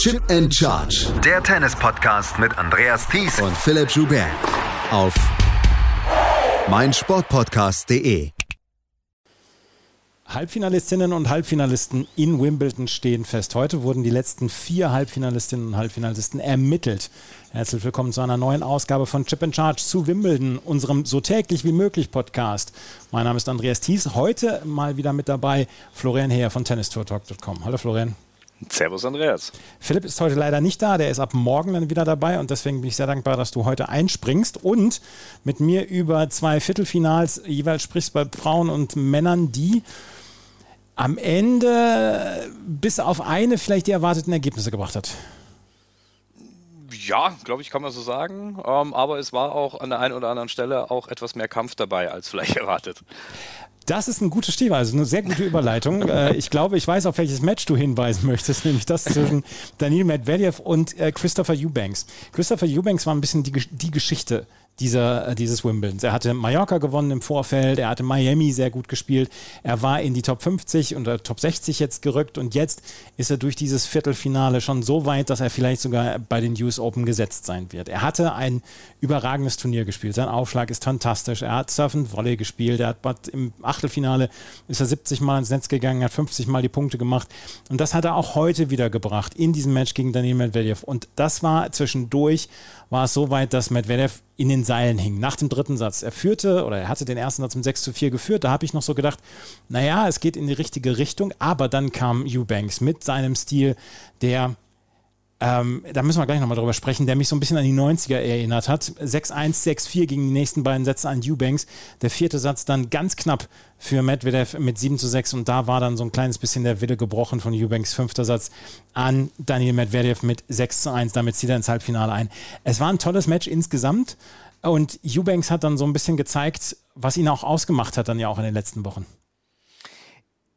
Chip and Charge, der Tennis-Podcast mit Andreas Thies und Philipp Joubert auf mein-Sportpodcast.de. Halbfinalistinnen und Halbfinalisten in Wimbledon stehen fest. Heute wurden die letzten 4 Halbfinalistinnen und Halbfinalisten ermittelt. Herzlich willkommen zu einer neuen Ausgabe von Chip and Charge zu Wimbledon, unserem so täglich wie möglich Podcast. Mein Name ist Andreas Thies, heute mal wieder mit dabei Florian Heer von tennistourtalk.com. Hallo Florian. Servus Andreas. Philipp ist heute leider nicht da, der ist ab morgen dann wieder dabei und deswegen bin ich sehr dankbar, dass du heute einspringst und mit mir über 2 Viertelfinals jeweils sprichst bei Frauen und Männern, die am Ende bis auf eine vielleicht die erwarteten Ergebnisse gebracht hat. Ja, glaube ich, kann man so sagen, aber es war auch an der einen oder anderen Stelle auch etwas mehr Kampf dabei, als vielleicht erwartet. Das ist ein gutes Stichwort, also eine sehr gute Überleitung. Ich glaube, ich weiß, auf welches Match du hinweisen möchtest, nämlich das zwischen Daniil Medvedev und Christopher Eubanks. Christopher Eubanks war ein bisschen die Geschichte dieses Wimbledons. Er hatte Mallorca gewonnen im Vorfeld, er hatte Miami sehr gut gespielt, er war in die Top 50 oder Top 60 jetzt gerückt und jetzt ist er durch dieses Viertelfinale schon so weit, dass er vielleicht sogar bei den US Open gesetzt sein wird. Er hatte ein überragendes Turnier gespielt, sein Aufschlag ist fantastisch, er hat Surf and Volley gespielt, er hat im Achtelfinale ist er 70 Mal ins Netz gegangen, hat 50 Mal die Punkte gemacht und das hat er auch heute wieder gebracht in diesem Match gegen Daniil Medvedev und das war zwischendurch, war es so weit, dass Medvedev in den Seilen hing. Nach dem dritten Satz. Er hatte den ersten Satz mit 6:4 geführt. Da habe ich noch so gedacht, naja, es geht in die richtige Richtung. Aber dann kam Eubanks mit seinem Stil, der, da müssen wir gleich nochmal drüber sprechen, der mich so ein bisschen an die 90er erinnert hat. 6:1, 6:4 gegen die nächsten beiden Sätze an Eubanks. Der vierte Satz dann ganz knapp für Medvedev mit 7:6. Und da war dann so ein kleines bisschen der Wille gebrochen von Eubanks. Fünfter Satz an Daniil Medvedev mit 6:1. Damit zieht er ins Halbfinale ein. Es war ein tolles Match insgesamt. Und Eubanks hat dann so ein bisschen gezeigt, was ihn auch ausgemacht hat, dann ja auch in den letzten Wochen.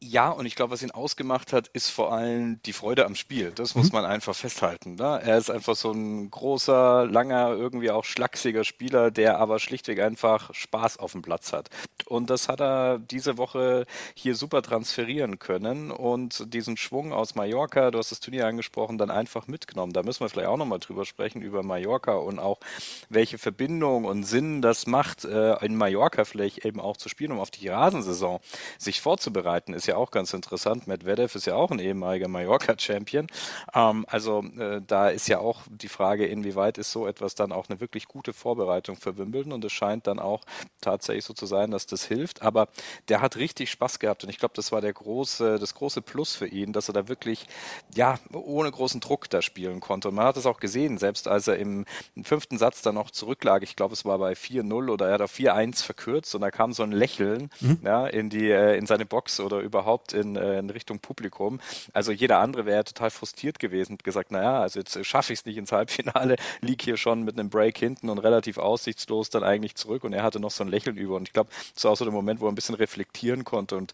Ja, und ich glaube, was ihn ausgemacht hat, ist vor allem die Freude am Spiel. Das muss man einfach festhalten. Ne? Er ist einfach so ein großer, langer, irgendwie auch schlachsiger Spieler, der aber schlichtweg einfach Spaß auf dem Platz hat. Und das hat er diese Woche hier super transferieren können und diesen Schwung aus Mallorca, du hast das Turnier angesprochen, dann einfach mitgenommen. Da müssen wir vielleicht auch nochmal drüber sprechen, über Mallorca und auch welche Verbindung und Sinn das macht, in Mallorca vielleicht eben auch zu spielen, um auf die Rasensaison sich vorzubereiten. Ist ja auch ganz interessant. Medvedev ist ja auch ein ehemaliger Mallorca-Champion. Da ist ja auch die Frage, inwieweit ist so etwas dann auch eine wirklich gute Vorbereitung für Wimbledon und es scheint dann auch tatsächlich so zu sein, dass das hilft. Aber der hat richtig Spaß gehabt und ich glaube, das war das große Plus für ihn, dass er da wirklich ja ohne großen Druck da spielen konnte. Und man hat es auch gesehen, selbst als er im 5. Satz dann noch zurücklag, ich glaube, es war bei 4:0 oder er hat auf 4:1 verkürzt und da kam so ein Lächeln in seine Box oder überhaupt in Richtung Publikum. Also jeder andere wäre total frustriert gewesen und gesagt, jetzt schaffe ich es nicht ins Halbfinale, lieg hier schon mit einem Break hinten und relativ aussichtslos dann eigentlich zurück und er hatte noch so ein Lächeln über und ich glaube, das war auch so der Moment, wo er ein bisschen reflektieren konnte und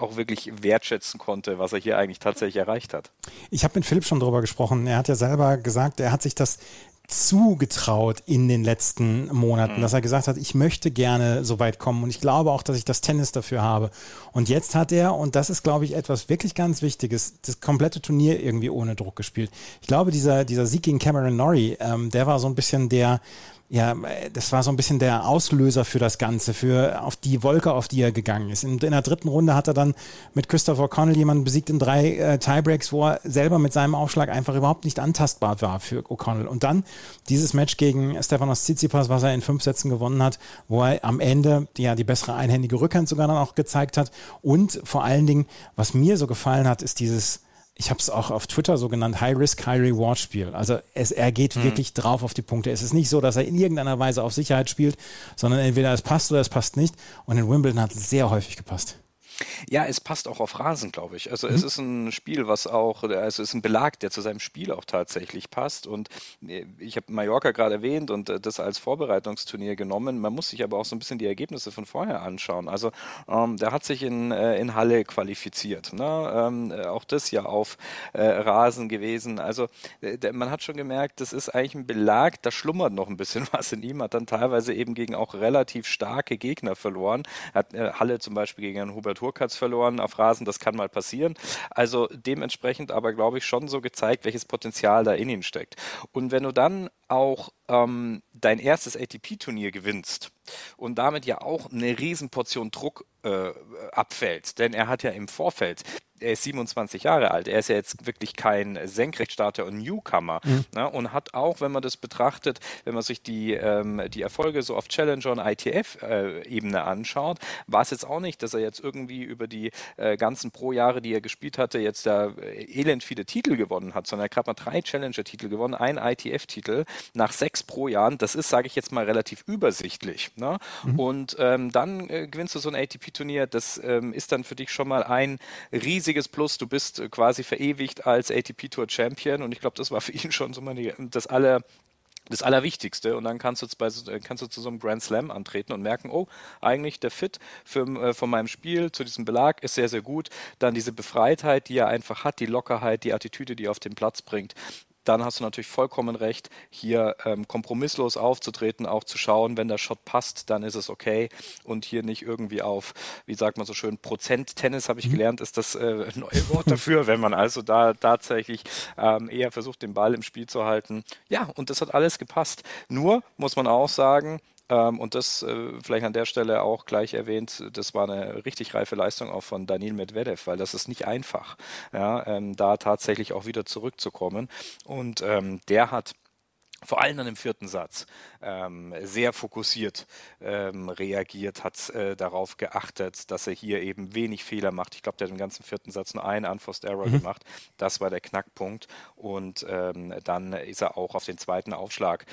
auch wirklich wertschätzen konnte, was er hier eigentlich tatsächlich erreicht hat. Ich habe mit Philipp schon drüber gesprochen, er hat ja selber gesagt, er hat sich das zugetraut in den letzten Monaten, dass er gesagt hat, ich möchte gerne so weit kommen und ich glaube auch, dass ich das Tennis dafür habe. Und jetzt hat er, und das ist, glaube ich, etwas wirklich ganz Wichtiges, das komplette Turnier irgendwie ohne Druck gespielt. Ich glaube, dieser Sieg gegen Cameron Norrie, der war so ein bisschen der Auslöser für das Ganze, auf die Wolke, auf die er gegangen ist. In der 3. Runde hat er dann mit Christopher Connell jemanden besiegt in 3 Tiebreaks, wo er selber mit seinem Aufschlag einfach überhaupt nicht antastbar war für O'Connell. Und dann dieses Match gegen Stefanos Tsitsipas, was er in 5 Sätzen gewonnen hat, wo er am Ende die bessere einhändige Rückhand sogar dann auch gezeigt hat. Und vor allen Dingen, was mir so gefallen hat, ist dieses, ich habe es auch auf Twitter so genannt, High-Risk, High-Reward-Spiel. Also er geht wirklich drauf auf die Punkte. Es ist nicht so, dass er in irgendeiner Weise auf Sicherheit spielt, sondern entweder es passt oder es passt nicht. Und in Wimbledon hat es sehr häufig gepasst. Ja, es passt auch auf Rasen, glaube ich. Also es ist ein Spiel, es ist ein Belag, der zu seinem Spiel auch tatsächlich passt und ich habe Mallorca gerade erwähnt und das als Vorbereitungsturnier genommen. Man muss sich aber auch so ein bisschen die Ergebnisse von vorher anschauen. Also der hat sich in Halle qualifiziert. Ne? Auch das ja auf Rasen gewesen. Also man hat schon gemerkt, das ist eigentlich ein Belag, da schlummert noch ein bisschen was in ihm, hat dann teilweise eben gegen auch relativ starke Gegner verloren. Hat Halle zum Beispiel gegen einen Hubert Hamburg hat es verloren auf Rasen, das kann mal passieren. Also dementsprechend aber, glaube ich, schon so gezeigt, welches Potenzial da in ihnen steckt. Und wenn du dann auch dein erstes ATP-Turnier gewinnst und damit ja auch eine Riesenportion Druck abfällt, denn er hat ja im Vorfeld, er ist 27 Jahre alt, er ist ja jetzt wirklich kein Senkrechtstarter und Newcomer, ne? Und hat auch, wenn man das betrachtet, wenn man sich die Erfolge so auf Challenger und ITF-Ebene anschaut, war es jetzt auch nicht, dass er jetzt irgendwie über die ganzen Pro-Jahre, die er gespielt hatte, jetzt da elend viele Titel gewonnen hat, sondern er hat gerade mal 3 Challenger-Titel gewonnen, 1 ITF-Titel nach 6 Pro-Jahren, das ist, sage ich jetzt mal, relativ übersichtlich, ne? Und dann gewinnst du so ein ATP-Turnier, das ist dann für dich schon mal ein riesiges Plus, du bist quasi verewigt als ATP-Tour-Champion und ich glaube, das war für ihn schon so mal das Allerwichtigste und dann kannst du zu so einem Grand Slam antreten und merken, oh, eigentlich der Fit von meinem Spiel zu diesem Belag ist sehr, sehr gut, dann diese Befreitheit, die er einfach hat, die Lockerheit, die Attitüde, die er auf den Platz bringt, dann hast du natürlich vollkommen recht, hier kompromisslos aufzutreten, auch zu schauen, wenn der Shot passt, dann ist es okay und hier nicht irgendwie auf, wie sagt man so schön, Prozent-Tennis, habe ich gelernt, ist das neue Wort dafür, wenn man also da tatsächlich eher versucht, den Ball im Spiel zu halten. Ja, und das hat alles gepasst. Nur muss man auch sagen, und das vielleicht an der Stelle auch gleich erwähnt, das war eine richtig reife Leistung auch von Daniil Medvedev, weil das ist nicht einfach, ja, da tatsächlich auch wieder zurückzukommen. Und der hat vor allem dann im vierten Satz sehr fokussiert reagiert, hat darauf geachtet, dass er hier eben wenig Fehler macht. Ich glaube, der hat im ganzen vierten Satz nur einen Unforced Error gemacht. Das war der Knackpunkt. Und dann ist er auch auf den zweiten Aufschlag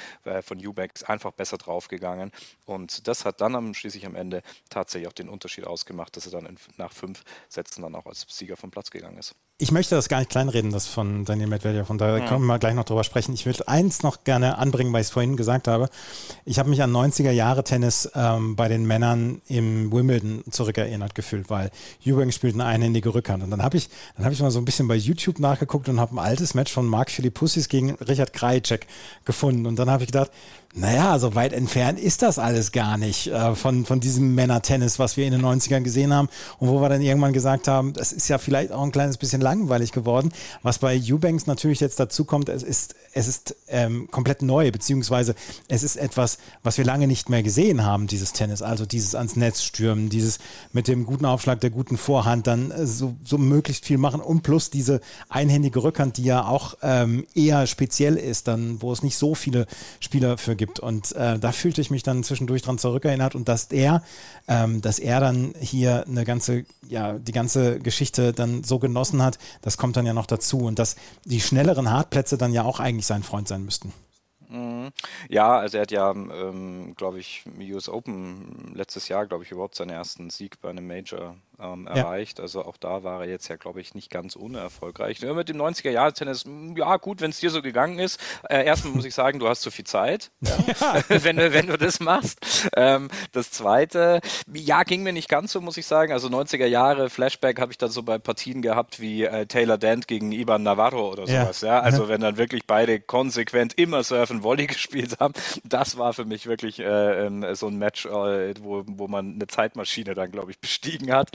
von Eubanks einfach besser draufgegangen. Und das hat dann schließlich am Ende tatsächlich auch den Unterschied ausgemacht, dass er dann nach 5 Sätzen dann auch als Sieger vom Platz gegangen ist. Ich möchte das gar nicht kleinreden, das von Daniil Medvedev. Von daher können wir gleich noch drüber sprechen. Ich will eins noch gerne anbringen, weil ich es vorhin gesagt habe. Ich habe mich an 90er-Jahre-Tennis bei den Männern im Wimbledon zurückerinnert gefühlt, weil Eubanks spielt eine einhändige Rückhand. Und dann hab ich mal so ein bisschen bei YouTube nachgeguckt und habe ein altes Match von Mark Philippussis gegen Richard Krajicek gefunden. Und dann habe ich gedacht, naja, so weit entfernt ist das alles gar nicht von diesem Männer-Tennis, was wir in den 90ern gesehen haben und wo wir dann irgendwann gesagt haben, das ist ja vielleicht auch ein kleines bisschen langweilig geworden. Was bei Eubanks natürlich jetzt dazu kommt, es ist komplett neu, beziehungsweise es ist etwas, was wir lange nicht mehr gesehen haben, dieses Tennis, also dieses ans Netz stürmen, dieses mit dem guten Aufschlag, der guten Vorhand dann so möglichst viel machen und plus diese einhändige Rückhand, die ja auch eher speziell ist, dann wo es nicht so viele Spieler für gibt. Und da fühlte ich mich dann zwischendurch dran zurückerinnert und dass er dann hier die ganze Geschichte dann so genossen hat, das kommt dann ja noch dazu und dass die schnelleren Hartplätze dann ja auch eigentlich sein Freund sein müssten. Ja, also er hat ja, glaube ich, US Open letztes Jahr, glaube ich, überhaupt seinen ersten Sieg bei einem Major erreicht. Also auch da war er jetzt ja, glaube ich, nicht ganz unerfolgreich. Ja, mit dem 90er-Jahre-Tennis, ja gut, wenn es dir so gegangen ist. Erstmal muss ich sagen, du hast zu viel Zeit, ja. wenn du das machst. Das Zweite, ja, ging mir nicht ganz so, muss ich sagen. Also 90er-Jahre-Flashback habe ich dann so bei Partien gehabt wie Taylor Dent gegen Iban Navarro oder sowas. Ja. Also wenn dann wirklich beide konsequent immer surfen, Volley gespielt haben. Das war für mich wirklich so ein Match, wo man eine Zeitmaschine dann, glaube ich, bestiegen hat.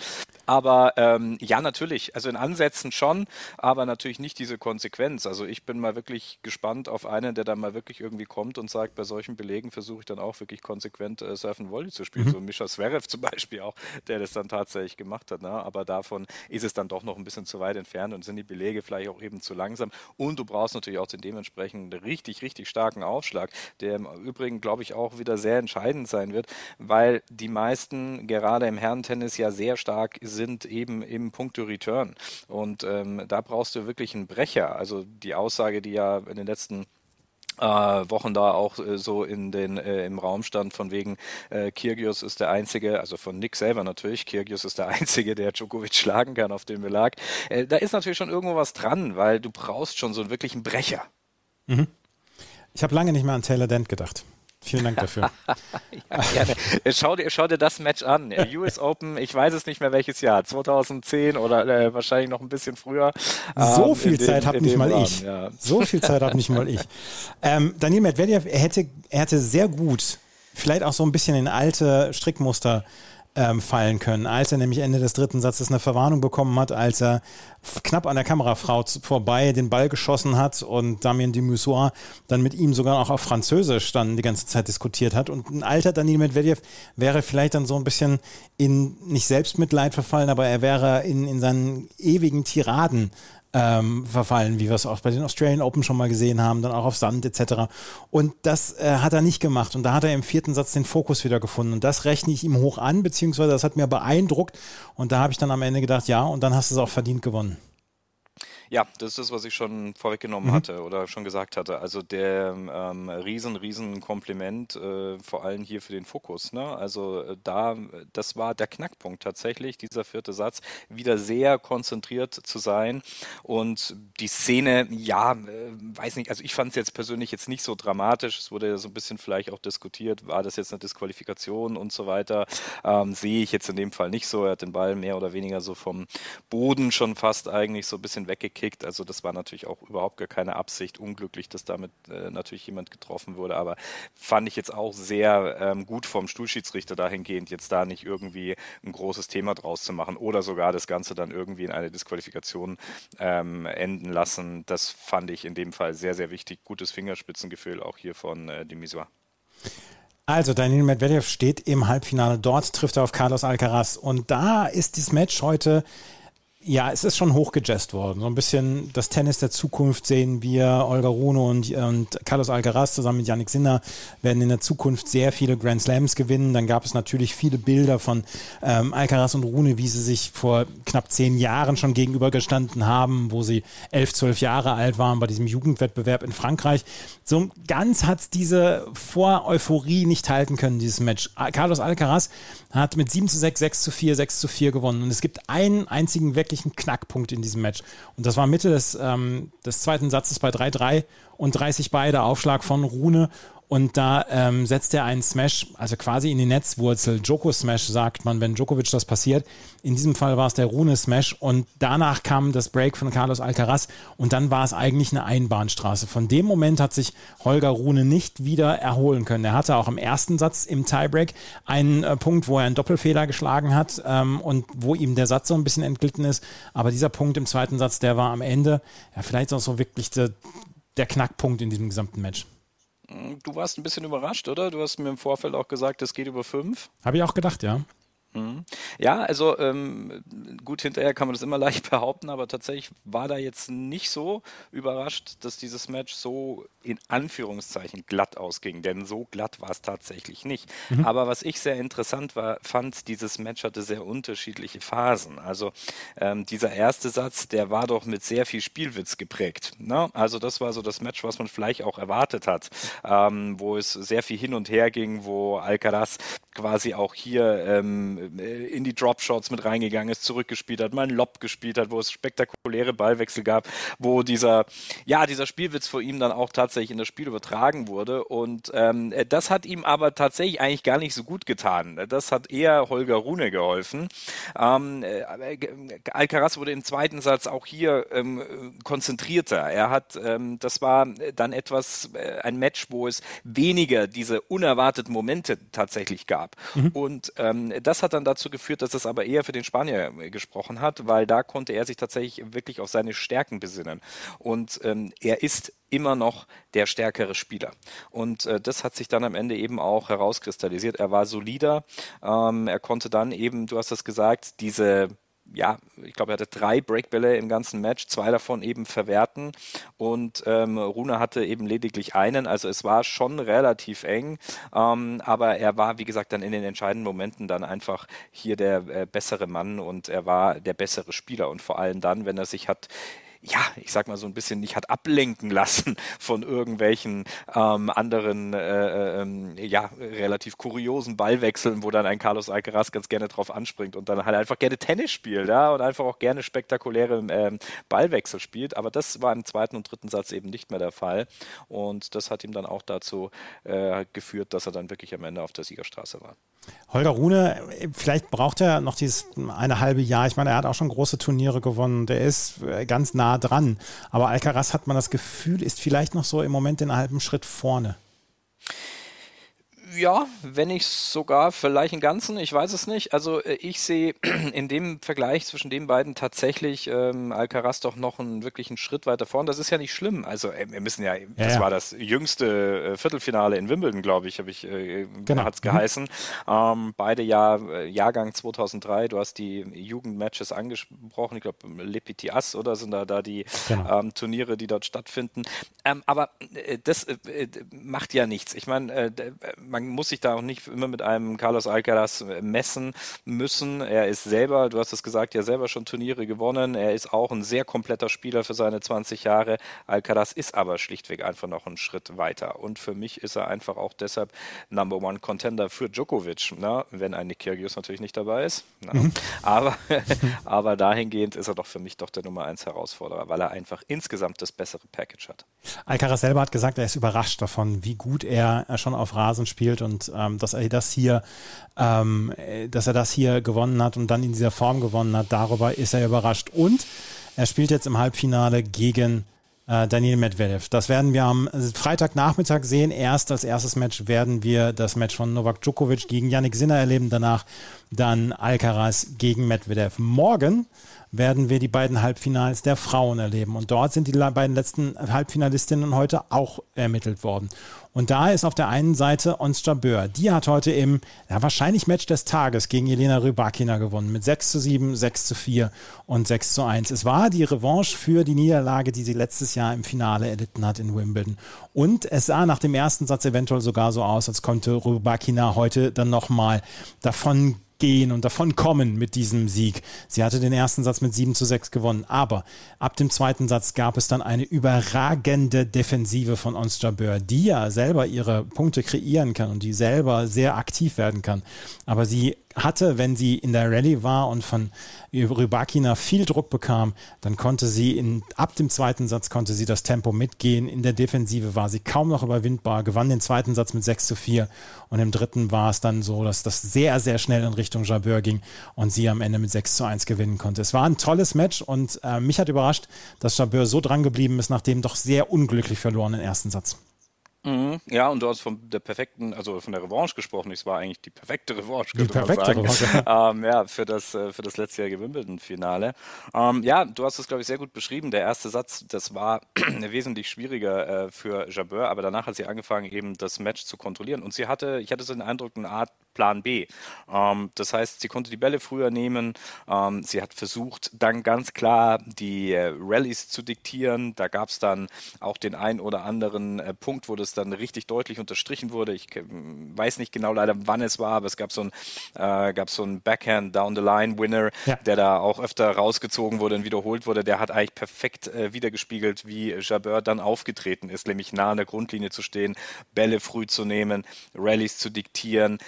Aber ja, natürlich, also in Ansätzen schon, aber natürlich nicht diese Konsequenz. Also ich bin mal wirklich gespannt auf einen, der dann mal wirklich irgendwie kommt und sagt, bei solchen Belegen versuche ich dann auch wirklich konsequent Surfen Volley zu spielen. So Mischa Zverev zum Beispiel auch, der das dann tatsächlich gemacht hat. Ne? Aber davon ist es dann doch noch ein bisschen zu weit entfernt und sind die Belege vielleicht auch eben zu langsam. Und du brauchst natürlich auch den dementsprechend richtig, richtig starken Aufschlag, der im Übrigen, glaube ich, auch wieder sehr entscheidend sein wird, weil die meisten gerade im Herrentennis ja sehr stark sind eben im Punkte-Return und da brauchst du wirklich einen Brecher. Also die Aussage, die ja in den letzten Wochen da auch so im Raum stand, von wegen Kyrgios ist der Einzige, also von Nick selber natürlich, Kyrgios ist der Einzige, der Djokovic schlagen kann auf dem Belag. Da ist natürlich schon irgendwo was dran, weil du brauchst schon so einen wirklichen Brecher. Mhm. Ich habe lange nicht mehr an Taylor Dent gedacht. Vielen Dank dafür. Ja, gerne. Schau dir das Match an. US Open, ich weiß es nicht mehr welches Jahr, 2010 oder wahrscheinlich noch ein bisschen früher. So viel Zeit habe nicht mal ich. So viel Zeit habe nicht mal ich. Daniil Medvedev, er hätte sehr gut, vielleicht auch so ein bisschen in alte Strickmuster fallen können, als er nämlich Ende des dritten Satzes eine Verwarnung bekommen hat, als er knapp an der Kamerafrau vorbei den Ball geschossen hat und Damien Dumusois dann mit ihm sogar auch auf Französisch dann die ganze Zeit diskutiert hat. Und ein alter Daniil Medvedev wäre vielleicht dann so ein bisschen in, nicht Selbstmitleid verfallen, aber er wäre in seinen ewigen Tiraden verfallen, wie wir es auch bei den Australian Open schon mal gesehen haben, dann auch auf Sand etc. Und das hat er nicht gemacht und da hat er im vierten Satz den Fokus wieder gefunden und das rechne ich ihm hoch an, beziehungsweise das hat mir beeindruckt und da habe ich dann am Ende gedacht, ja, und dann hast du es auch verdient gewonnen. Ja, das ist das, was ich schon vorweggenommen hatte oder schon gesagt hatte. Also der riesen Kompliment, vor allem hier für den Fokus. Ne? Also das war der Knackpunkt tatsächlich, dieser vierte Satz, wieder sehr konzentriert zu sein. Und die Szene, weiß nicht, also ich fand es jetzt persönlich jetzt nicht so dramatisch. Es wurde ja so ein bisschen vielleicht auch diskutiert, war das jetzt eine Disqualifikation und so weiter. Sehe ich jetzt in dem Fall nicht so. Er hat den Ball mehr oder weniger so vom Boden schon fast eigentlich so ein bisschen weggekickt. Also das war natürlich auch überhaupt gar keine Absicht. Unglücklich, dass damit natürlich jemand getroffen wurde. Aber fand ich jetzt auch sehr gut vom Stuhlschiedsrichter dahingehend, jetzt da nicht irgendwie ein großes Thema draus zu machen oder sogar das Ganze dann irgendwie in eine Disqualifikation enden lassen. Das fand ich in dem Fall sehr, sehr wichtig. Gutes Fingerspitzengefühl auch hier von Dimisois. Also Daniil Medvedev steht im Halbfinale. Dort trifft er auf Carlos Alcaraz. Und da ist dieses Match heute... Ja, es ist schon hochgejazzt worden. So ein bisschen das Tennis der Zukunft sehen wir. Holger Rune und Carlos Alcaraz zusammen mit Yannick Sinner werden in der Zukunft sehr viele Grand Slams gewinnen. Dann gab es natürlich viele Bilder von Alcaraz und Rune, wie sie sich vor knapp 10 Jahren schon gegenübergestanden haben, wo sie 11, 12 Jahre alt waren bei diesem Jugendwettbewerb in Frankreich. So ganz hat es diese Vor-Euphorie nicht halten können, dieses Match. Carlos Alcaraz hat mit 7:6, 6:4, 6:4 gewonnen. Und es gibt einen einzigen wirklich ein Knackpunkt in diesem Match. Und das war Mitte des zweiten Satzes bei 3:3 und 30 bei, der Aufschlag von Rune. Und da setzt er einen Smash, also quasi in die Netzwurzel. Djoko-Smash sagt man, wenn Djokovic das passiert. In diesem Fall war es der Rune-Smash. Und danach kam das Break von Carlos Alcaraz. Und dann war es eigentlich eine Einbahnstraße. Von dem Moment hat sich Holger Rune nicht wieder erholen können. Er hatte auch im ersten Satz im Tiebreak einen Punkt, wo er einen Doppelfehler geschlagen hat und wo ihm der Satz so ein bisschen entglitten ist. Aber dieser Punkt im zweiten Satz, der war am Ende ja vielleicht auch so wirklich der Knackpunkt in diesem gesamten Match. Du warst ein bisschen überrascht, oder? Du hast mir im Vorfeld auch gesagt, das geht über 5. Habe ich auch gedacht, ja. Ja, also gut, hinterher kann man das immer leicht behaupten, aber tatsächlich war da jetzt nicht so überrascht, dass dieses Match so in Anführungszeichen glatt ausging, denn so glatt war es tatsächlich nicht. Aber was ich sehr interessant fand, dieses Match hatte sehr unterschiedliche Phasen. Also dieser erste Satz, der war doch mit sehr viel Spielwitz geprägt. Ne? Also das war so das Match, was man vielleicht auch erwartet hat, wo es sehr viel hin und her ging, wo Alcaraz quasi auch hier in die Dropshots mit reingegangen ist, zurückgespielt hat, mal einen Lob gespielt hat, wo es spektakuläre Ballwechsel gab, wo dieser Spielwitz vor ihm dann auch tatsächlich in das Spiel übertragen wurde und das hat ihm aber tatsächlich eigentlich gar nicht so gut getan. Das hat eher Holger Rune geholfen. Alcaraz wurde im zweiten Satz auch hier konzentrierter. Er hat, das war dann etwas, ein Match, wo es weniger diese unerwarteten Momente tatsächlich gab. Und das hat dann dazu geführt, dass das aber eher für den Spanier gesprochen hat, weil da konnte er sich tatsächlich wirklich auf seine Stärken besinnen. Und er ist immer noch der stärkere Spieler. Und das hat sich dann am Ende eben auch herauskristallisiert. Er war solider. Er konnte dann eben, du hast das gesagt, ich glaube, er hatte 3 Breakbälle im ganzen Match, 2 davon eben verwerten und Rune hatte eben lediglich einen, also es war schon relativ eng, aber er war, wie gesagt, dann in den entscheidenden Momenten dann einfach hier der bessere Mann und er war der bessere Spieler und vor allem dann, wenn er sich hat, ich sag mal so ein bisschen nicht hat ablenken lassen von irgendwelchen anderen relativ kuriosen Ballwechseln, wo dann ein Carlos Alcaraz ganz gerne drauf anspringt und dann halt einfach gerne Tennis spielt und einfach auch gerne spektakuläre Ballwechsel spielt. Aber das war im zweiten und dritten Satz eben nicht mehr der Fall und das hat ihm dann auch dazu geführt, dass er dann wirklich am Ende auf der Siegerstraße war. Holger Rune, vielleicht braucht er noch dieses eine halbe Jahr. Ich meine, er hat auch schon große Turniere gewonnen. Der ist ganz nah dran. Aber Alcaraz, hat man das Gefühl, ist vielleicht noch so im Moment den halben Schritt vorne. Ja, wenn nicht sogar vielleicht im Ganzen, ich weiß es nicht. Also ich sehe in dem Vergleich zwischen den beiden tatsächlich Alcaraz doch noch wirklich einen Schritt weiter vorn. Das ist ja nicht schlimm. Also wir müssen ja, das war das jüngste Viertelfinale in Wimbledon, glaube ich, hat's geheißen. Beide Jahrgang 2003, du hast die Jugendmatches angesprochen, ich glaube L'Epitias oder sind da die Turniere, die dort stattfinden. Aber das macht ja nichts. Ich meine, man muss sich da auch nicht immer mit einem Carlos Alcaraz messen müssen. Er ist selber, du hast es gesagt, ja selber schon Turniere gewonnen. Er ist auch ein sehr kompletter Spieler für seine 20 Jahre. Alcaraz ist aber schlichtweg einfach noch einen Schritt weiter. Und für mich ist er einfach auch deshalb Number One Contender für Djokovic. Na? Wenn ein Nick Kyrgios natürlich nicht dabei ist. Aber dahingehend ist er doch für mich doch der Nummer 1 Herausforderer, weil er einfach insgesamt das bessere Package hat. Alcaraz selber hat gesagt, er ist überrascht davon, wie gut er schon auf Rasen spielt und dass er das hier gewonnen hat und dann in dieser Form gewonnen hat, darüber ist er überrascht. Und er spielt jetzt im Halbfinale gegen Daniil Medvedev. Das werden wir am Freitagnachmittag sehen. Als erstes Match werden wir das Match von Novak Djokovic gegen Yannick Sinner erleben. Danach dann Alcaraz gegen Medvedev. Morgen werden wir die beiden Halbfinals der Frauen erleben. Und dort sind die beiden letzten Halbfinalistinnen heute auch ermittelt worden. Und da ist auf der einen Seite Ons Jabeur. Die hat heute im wahrscheinlich Match des Tages gegen Elena Rybakina gewonnen mit 6:7, 6:4 und 6:1. Es war die Revanche für die Niederlage, die sie letztes Jahr im Finale erlitten hat in Wimbledon. Und es sah nach dem ersten Satz eventuell sogar so aus, als konnte Rybakina heute dann nochmal davon gehen und davon kommen mit diesem Sieg. Sie hatte den ersten Satz mit 7:6 gewonnen, aber ab dem zweiten Satz gab es dann eine überragende Defensive von Ons Jabeur, die ja selber ihre Punkte kreieren kann und die selber sehr aktiv werden kann. Aber sie hatte, wenn sie in der Rallye war und von Rybakina viel Druck bekam, dann konnte sie ab dem zweiten Satz konnte sie das Tempo mitgehen. In der Defensive war sie kaum noch überwindbar, gewann den zweiten Satz mit 6:4 und im dritten war es dann so, dass das sehr, sehr schnell in Richtung Jabeur ging und sie am Ende mit 6:1 gewinnen konnte. Es war ein tolles Match und mich hat überrascht, dass Jabeur so dran geblieben ist, nach dem doch sehr unglücklich verlorenen ersten Satz. Ja, und du hast von der Revanche gesprochen. Es war eigentlich die perfekte Revanche, könnte man sagen. Für das letztjährige Wimbledon-Finale. Du hast es, glaube ich, sehr gut beschrieben. Der erste Satz, das war wesentlich schwieriger für Jabeur, aber danach hat sie angefangen, eben das Match zu kontrollieren. Und sie hatte, ich hatte so den Eindruck, eine Art Plan B. Das heißt, sie konnte die Bälle früher nehmen. Sie hat versucht, dann ganz klar die Rallies zu diktieren. Da gab es dann auch den ein oder anderen Punkt, wo das dann richtig deutlich unterstrichen wurde. Ich weiß nicht genau leider, wann es war, aber es gab so einen Backhand-Down-the-Line-Winner, der da auch öfter rausgezogen wurde und wiederholt wurde. Der hat eigentlich perfekt wiedergespiegelt, wie Jabeur dann aufgetreten ist, nämlich nah an der Grundlinie zu stehen, Bälle früh zu nehmen, Rallies zu diktieren,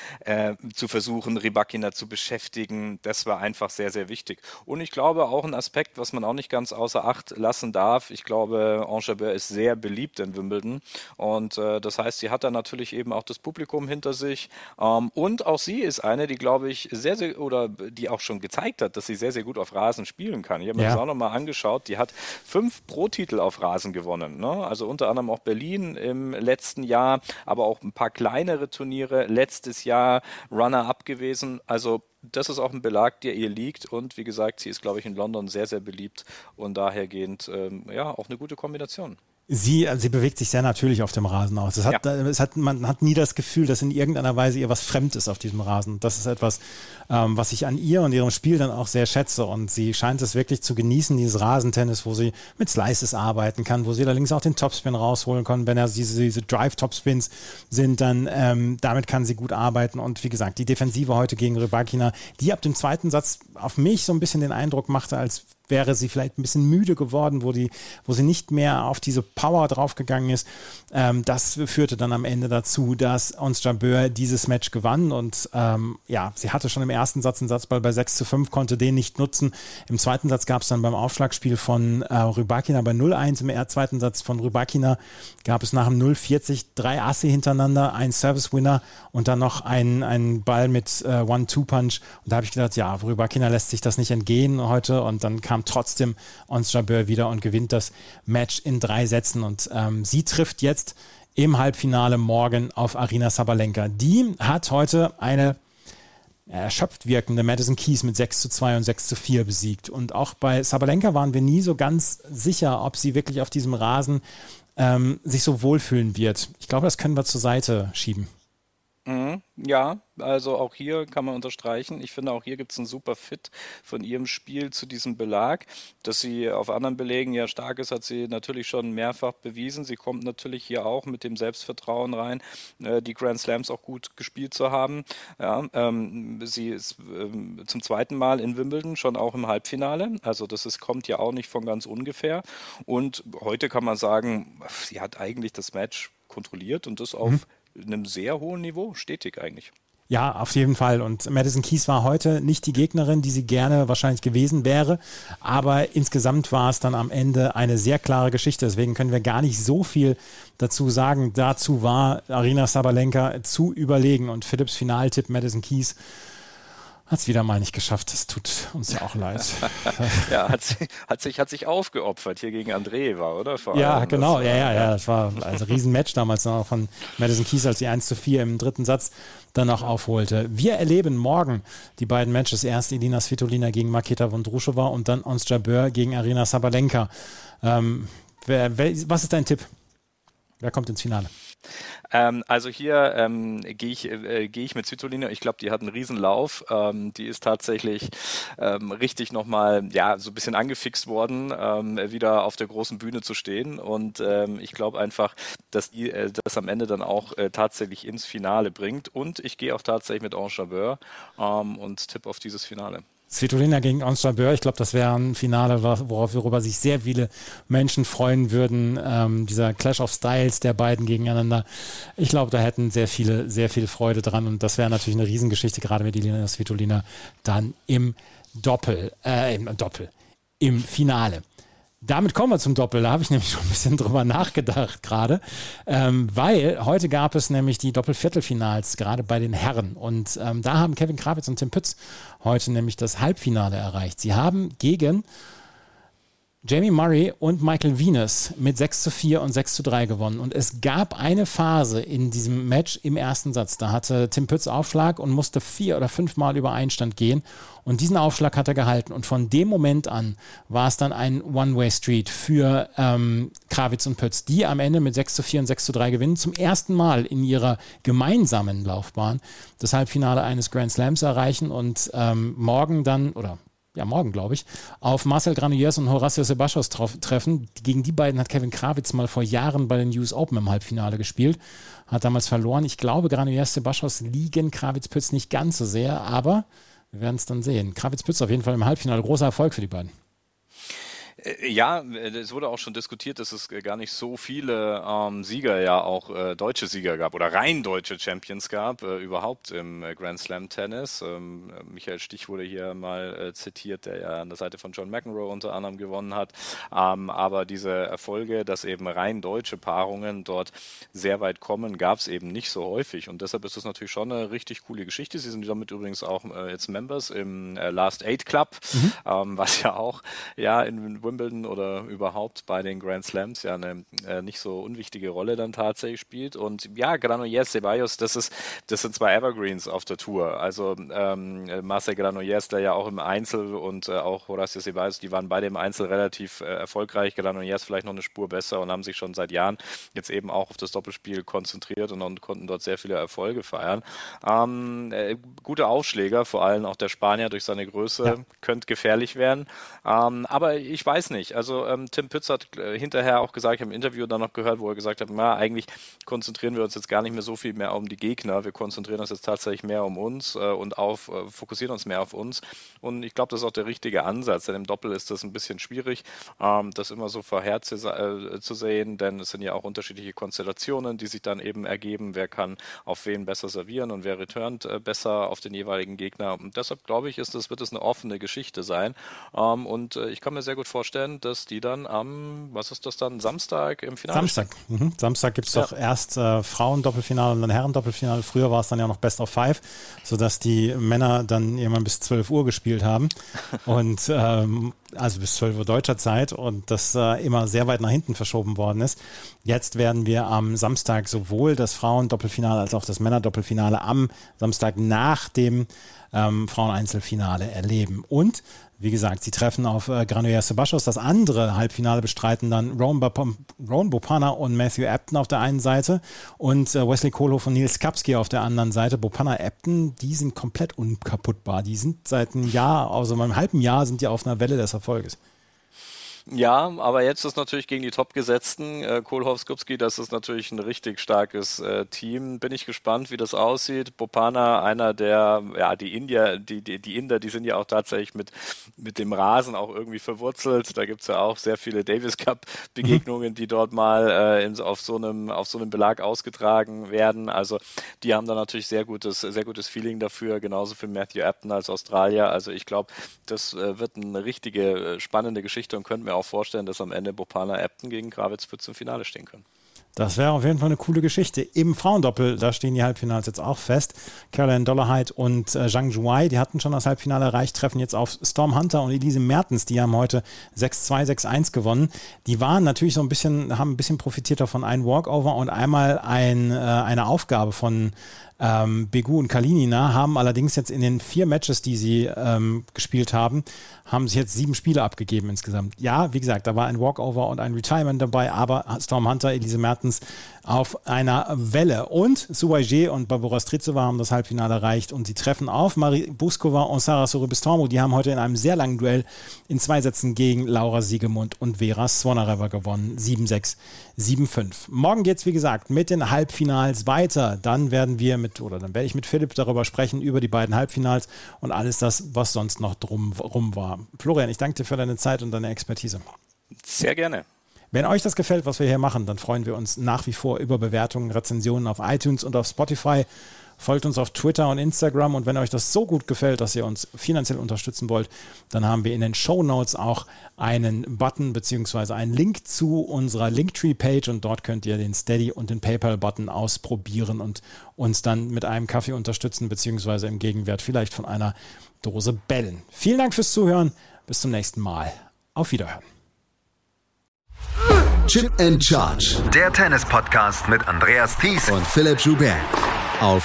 zu versuchen, Rybakina zu beschäftigen. Das war einfach sehr, sehr wichtig. Und ich glaube, auch ein Aspekt, was man auch nicht ganz außer Acht lassen darf, ich glaube, Ons Jabeur ist sehr beliebt in Wimbledon und das heißt, sie hat dann natürlich eben auch das Publikum hinter sich. Und auch sie ist eine, die, glaube ich, sehr, sehr, oder die auch schon gezeigt hat, dass sie sehr, sehr gut auf Rasen spielen kann. Ich habe mir das auch nochmal angeschaut. Die hat 5 Pro-Titel auf Rasen gewonnen. Ne? Also unter anderem auch Berlin im letzten Jahr, aber auch ein paar kleinere Turniere. Letztes Jahr Runner-up gewesen. Also das ist auch ein Belag, der ihr liegt. Und wie gesagt, sie ist, glaube ich, in London sehr, sehr beliebt. Und dahergehend, auch eine gute Kombination. Sie bewegt sich sehr natürlich auf dem Rasen aus. Man hat nie das Gefühl, dass in irgendeiner Weise ihr was fremd ist auf diesem Rasen. Das ist etwas, was ich an ihr und ihrem Spiel dann auch sehr schätze. Und sie scheint es wirklich zu genießen, dieses Rasentennis, wo sie mit Slices arbeiten kann, wo sie allerdings auch den Topspin rausholen kann. Wenn diese Drive-Topspins sind, dann damit kann sie gut arbeiten. Und wie gesagt, die Defensive heute gegen Rybakina, die ab dem zweiten Satz auf mich so ein bisschen den Eindruck machte, als wäre sie vielleicht ein bisschen müde geworden, wo sie nicht mehr auf diese Power draufgegangen ist. Das führte dann am Ende dazu, dass Ons Jabeur dieses Match gewann und sie hatte schon im ersten Satz einen Satzball bei 6:5, konnte den nicht nutzen. Im zweiten Satz gab es dann beim Aufschlagspiel von Rybakina bei 0:1, im zweiten Satz von Rybakina gab es nach dem 0:40 3 Asse hintereinander, ein Service-Winner und dann noch einen Ball mit One-Two-Punch. Und da habe ich gedacht, ja, Rybakina lässt sich das nicht entgehen heute und dann kam trotzdem Ons Jabeur wieder und gewinnt das Match in 3 Sätzen und sie trifft jetzt im Halbfinale morgen auf Aryna Sabalenka. Die hat heute eine erschöpft wirkende Madison Keys mit 6:2 und 6:4 besiegt. Und auch bei Sabalenka waren wir nie so ganz sicher, ob sie wirklich auf diesem Rasen sich so wohlfühlen wird. Ich glaube, das können wir zur Seite schieben. Ja, also auch hier kann man unterstreichen. Ich finde, auch hier gibt es einen super Fit von ihrem Spiel zu diesem Belag. Dass sie auf anderen Belägen ja stark ist, hat sie natürlich schon mehrfach bewiesen. Sie kommt natürlich hier auch mit dem Selbstvertrauen rein, die Grand Slams auch gut gespielt zu haben. Ja, sie ist zum zweiten Mal in Wimbledon, schon auch im Halbfinale. Also das kommt ja auch nicht von ganz ungefähr. Und heute kann man sagen, sie hat eigentlich das Match kontrolliert und das auf einem sehr hohen Niveau, stetig eigentlich. Ja, auf jeden Fall. Und Madison Keys war heute nicht die Gegnerin, die sie gerne wahrscheinlich gewesen wäre. Aber insgesamt war es dann am Ende eine sehr klare Geschichte. Deswegen können wir gar nicht so viel dazu sagen. Dazu war Aryna Sabalenka zu überlegen. Und Philipps Finaltipp, Madison Keys, hat es wieder mal nicht geschafft. Das tut uns ja auch leid. Ja, hat sich aufgeopfert hier gegen Andreeva, oder? Ja, genau. Ja. Das war also ein Riesenmatch damals noch von Madison Keys, als sie 1:4 im dritten Satz dann auch aufholte. Wir erleben morgen die beiden Matches. Erst Elina Svitolina gegen Marketa Vondrushova und dann Ons Jabeur gegen Aryna Sabalenka. Was ist dein Tipp? Wer kommt ins Finale? Also hier gehe ich mit Svitolina. Ich glaube, die hat einen Riesenlauf. Die ist tatsächlich richtig nochmal so ein bisschen angefixt worden, wieder auf der großen Bühne zu stehen. Und ich glaube einfach, dass die das am Ende dann auch tatsächlich ins Finale bringt. Und ich gehe auch tatsächlich mit Ons Jabeur und tippe auf dieses Finale. Svitolina gegen Ons Jabeur, ich glaube, das wäre ein Finale, worüber sich sehr viele Menschen freuen würden. Dieser Clash of Styles der beiden gegeneinander. Ich glaube, da hätten sehr viel Freude dran und das wäre natürlich eine Riesengeschichte, gerade mit Elina Svitolina dann im Finale. Damit kommen wir zum Doppel. Da habe ich nämlich schon ein bisschen drüber nachgedacht gerade, weil heute gab es nämlich die Doppelviertelfinals, gerade bei den Herren. Und da haben Kevin Krawietz und Tim Pütz heute nämlich das Halbfinale erreicht. Sie haben gegen Jamie Murray und Michael Venus mit 6:4 und 6:3 gewonnen. Und es gab eine Phase in diesem Match im ersten Satz. Da hatte Tim Pütz Aufschlag und musste 4 oder 5 Mal über Einstand gehen. Und diesen Aufschlag hat er gehalten. Und von dem Moment an war es dann ein One-Way-Street für Krawietz und Pütz, die am Ende mit 6:4 und 6:3 gewinnen. Zum ersten Mal in ihrer gemeinsamen Laufbahn das Halbfinale eines Grand Slams erreichen und morgen, glaube ich, auf Marcel Granollers und Horacio Zeballos treffen. Gegen die beiden hat Kevin Krawietz mal vor Jahren bei den US Open im Halbfinale gespielt, hat damals verloren. Ich glaube, Granollers, Zeballos liegen Krawietz-Pütz nicht ganz so sehr, aber wir werden es dann sehen. Krawietz-Pütz auf jeden Fall im Halbfinale. Großer Erfolg für die beiden. Ja, es wurde auch schon diskutiert, dass es gar nicht so viele Sieger, deutsche Sieger gab oder rein deutsche Champions gab, überhaupt im Grand Slam Tennis. Michael Stich wurde hier mal zitiert, der ja an der Seite von John McEnroe unter anderem gewonnen hat. Aber diese Erfolge, dass eben rein deutsche Paarungen dort sehr weit kommen, gab es eben nicht so häufig. Und deshalb ist das natürlich schon eine richtig coole Geschichte. Sie sind damit übrigens auch jetzt Members im Last Eight Club, was ja auch in Wimbledon oder überhaupt bei den Grand Slams eine nicht so unwichtige Rolle dann tatsächlich spielt. Und ja, Granollers, Zeballos, das sind zwei Evergreens auf der Tour. Also Marcel Granollers, der ja auch im Einzel und auch Horacio Zeballos, die waren beide im Einzel relativ erfolgreich. Granollers vielleicht noch eine Spur besser und haben sich schon seit Jahren jetzt eben auch auf das Doppelspiel konzentriert und konnten dort sehr viele Erfolge feiern. Gute Aufschläger, vor allem auch der Spanier durch seine Größe, könnte gefährlich werden. Aber ich weiß nicht. Also Tim Pütz hat hinterher auch gesagt, ich habe im Interview dann noch gehört, wo er gesagt hat, eigentlich konzentrieren wir uns jetzt gar nicht mehr so viel mehr um die Gegner. Wir konzentrieren uns jetzt tatsächlich mehr um uns und fokussieren uns mehr auf uns. Und ich glaube, das ist auch der richtige Ansatz, denn im Doppel ist das ein bisschen schwierig, das immer so vorher zu sehen, denn es sind ja auch unterschiedliche Konstellationen, die sich dann eben ergeben. Wer kann auf wen besser servieren und wer returnt besser auf den jeweiligen Gegner. Und deshalb glaube ich, wird es eine offene Geschichte sein. Und ich kann mir sehr gut vorstellen, vorstellen, dass die dann am, was ist das dann, Samstag im Finale? Samstag gibt es doch erst Frauen-Doppelfinale und dann Herren-Doppelfinale. Früher war es dann ja noch Best of Five, sodass die Männer dann irgendwann bis 12 Uhr gespielt haben und also bis 12 Uhr deutscher Zeit und das immer sehr weit nach hinten verschoben worden ist. Jetzt werden wir am Samstag sowohl das Frauen-Doppelfinale als auch das Männer-Doppelfinale am Samstag nach dem Frauen-Einzelfinale erleben. Und wie gesagt, sie treffen auf Granollers Ceballos. Das andere Halbfinale bestreiten dann Ron Bopanna und Matthew Ebden auf der einen Seite und Wesley Kohlhoff und Nils Kapski auf der anderen Seite. Bopanna, Ebden, die sind komplett unkaputtbar. Die sind seit einem Jahr, also einem halben Jahr, sind die auf einer Welle des Erfolges. Ja, aber jetzt ist natürlich gegen die Top-Gesetzten Kohlhoff, Skupski, das ist natürlich ein richtig starkes Team. Bin ich gespannt, wie das aussieht. Bopanna, einer der, ja, die Inder, die sind ja auch tatsächlich mit dem Rasen auch irgendwie verwurzelt. Da gibt's ja auch sehr viele Davis-Cup-Begegnungen, die dort mal auf so einem Belag ausgetragen werden. Also die haben da natürlich sehr gutes Feeling dafür, genauso für Matthew Ebden als Australier. Also ich glaube, das wird eine richtige spannende Geschichte und könnten wir auch vorstellen, dass am Ende Bopanna, Ebden gegen Krawietz Pütz im Finale stehen können. Das wäre auf jeden Fall eine coole Geschichte. Im Frauendoppel, da stehen die Halbfinals jetzt auch fest. Caroline Dollarhide und Zhang Zhuai, die hatten schon das Halbfinale erreicht, treffen jetzt auf Storm Hunter und Elise Mertens, die haben heute 6-2, 6-1 gewonnen. Die waren natürlich so ein bisschen, haben ein bisschen profitiert davon, ein Walkover und einmal eine Aufgabe von Begu und Kalinina, haben allerdings jetzt in den 4 Matches, die sie gespielt haben, haben sie jetzt 7 Spiele abgegeben insgesamt. Ja, wie gesagt, da war ein Walkover und ein Retirement dabei, aber Storm Hunter, Elise Mertens auf einer Welle. Und Suwajee und Barbora Strizova haben das Halbfinale erreicht und sie treffen auf Marie Buskova und Sara Sorribistormo. Die haben heute in einem sehr langen Duell in 2 Sätzen gegen Laura Siegemund und Vera Zvonareva gewonnen. 7-6, 7-5. Morgen geht's, wie gesagt, mit den Halbfinals weiter. Dann werde ich mit Philipp darüber sprechen, über die beiden Halbfinals und alles das, was sonst noch drumrum war. Florian, ich danke dir für deine Zeit und deine Expertise. Sehr gerne. Wenn euch das gefällt, was wir hier machen, dann freuen wir uns nach wie vor über Bewertungen, Rezensionen auf iTunes und auf Spotify. Folgt uns auf Twitter und Instagram und wenn euch das so gut gefällt, dass ihr uns finanziell unterstützen wollt, dann haben wir in den Shownotes auch einen Button bzw. einen Link zu unserer Linktree-Page und dort könnt ihr den Steady- und den PayPal-Button ausprobieren und uns dann mit einem Kaffee unterstützen bzw. im Gegenwert vielleicht von einer Dose Bellen. Vielen Dank fürs Zuhören, bis zum nächsten Mal. Auf Wiederhören. Chip and Charge, der Tennis-Podcast mit Andreas Thies und Philipp Joubert. Auf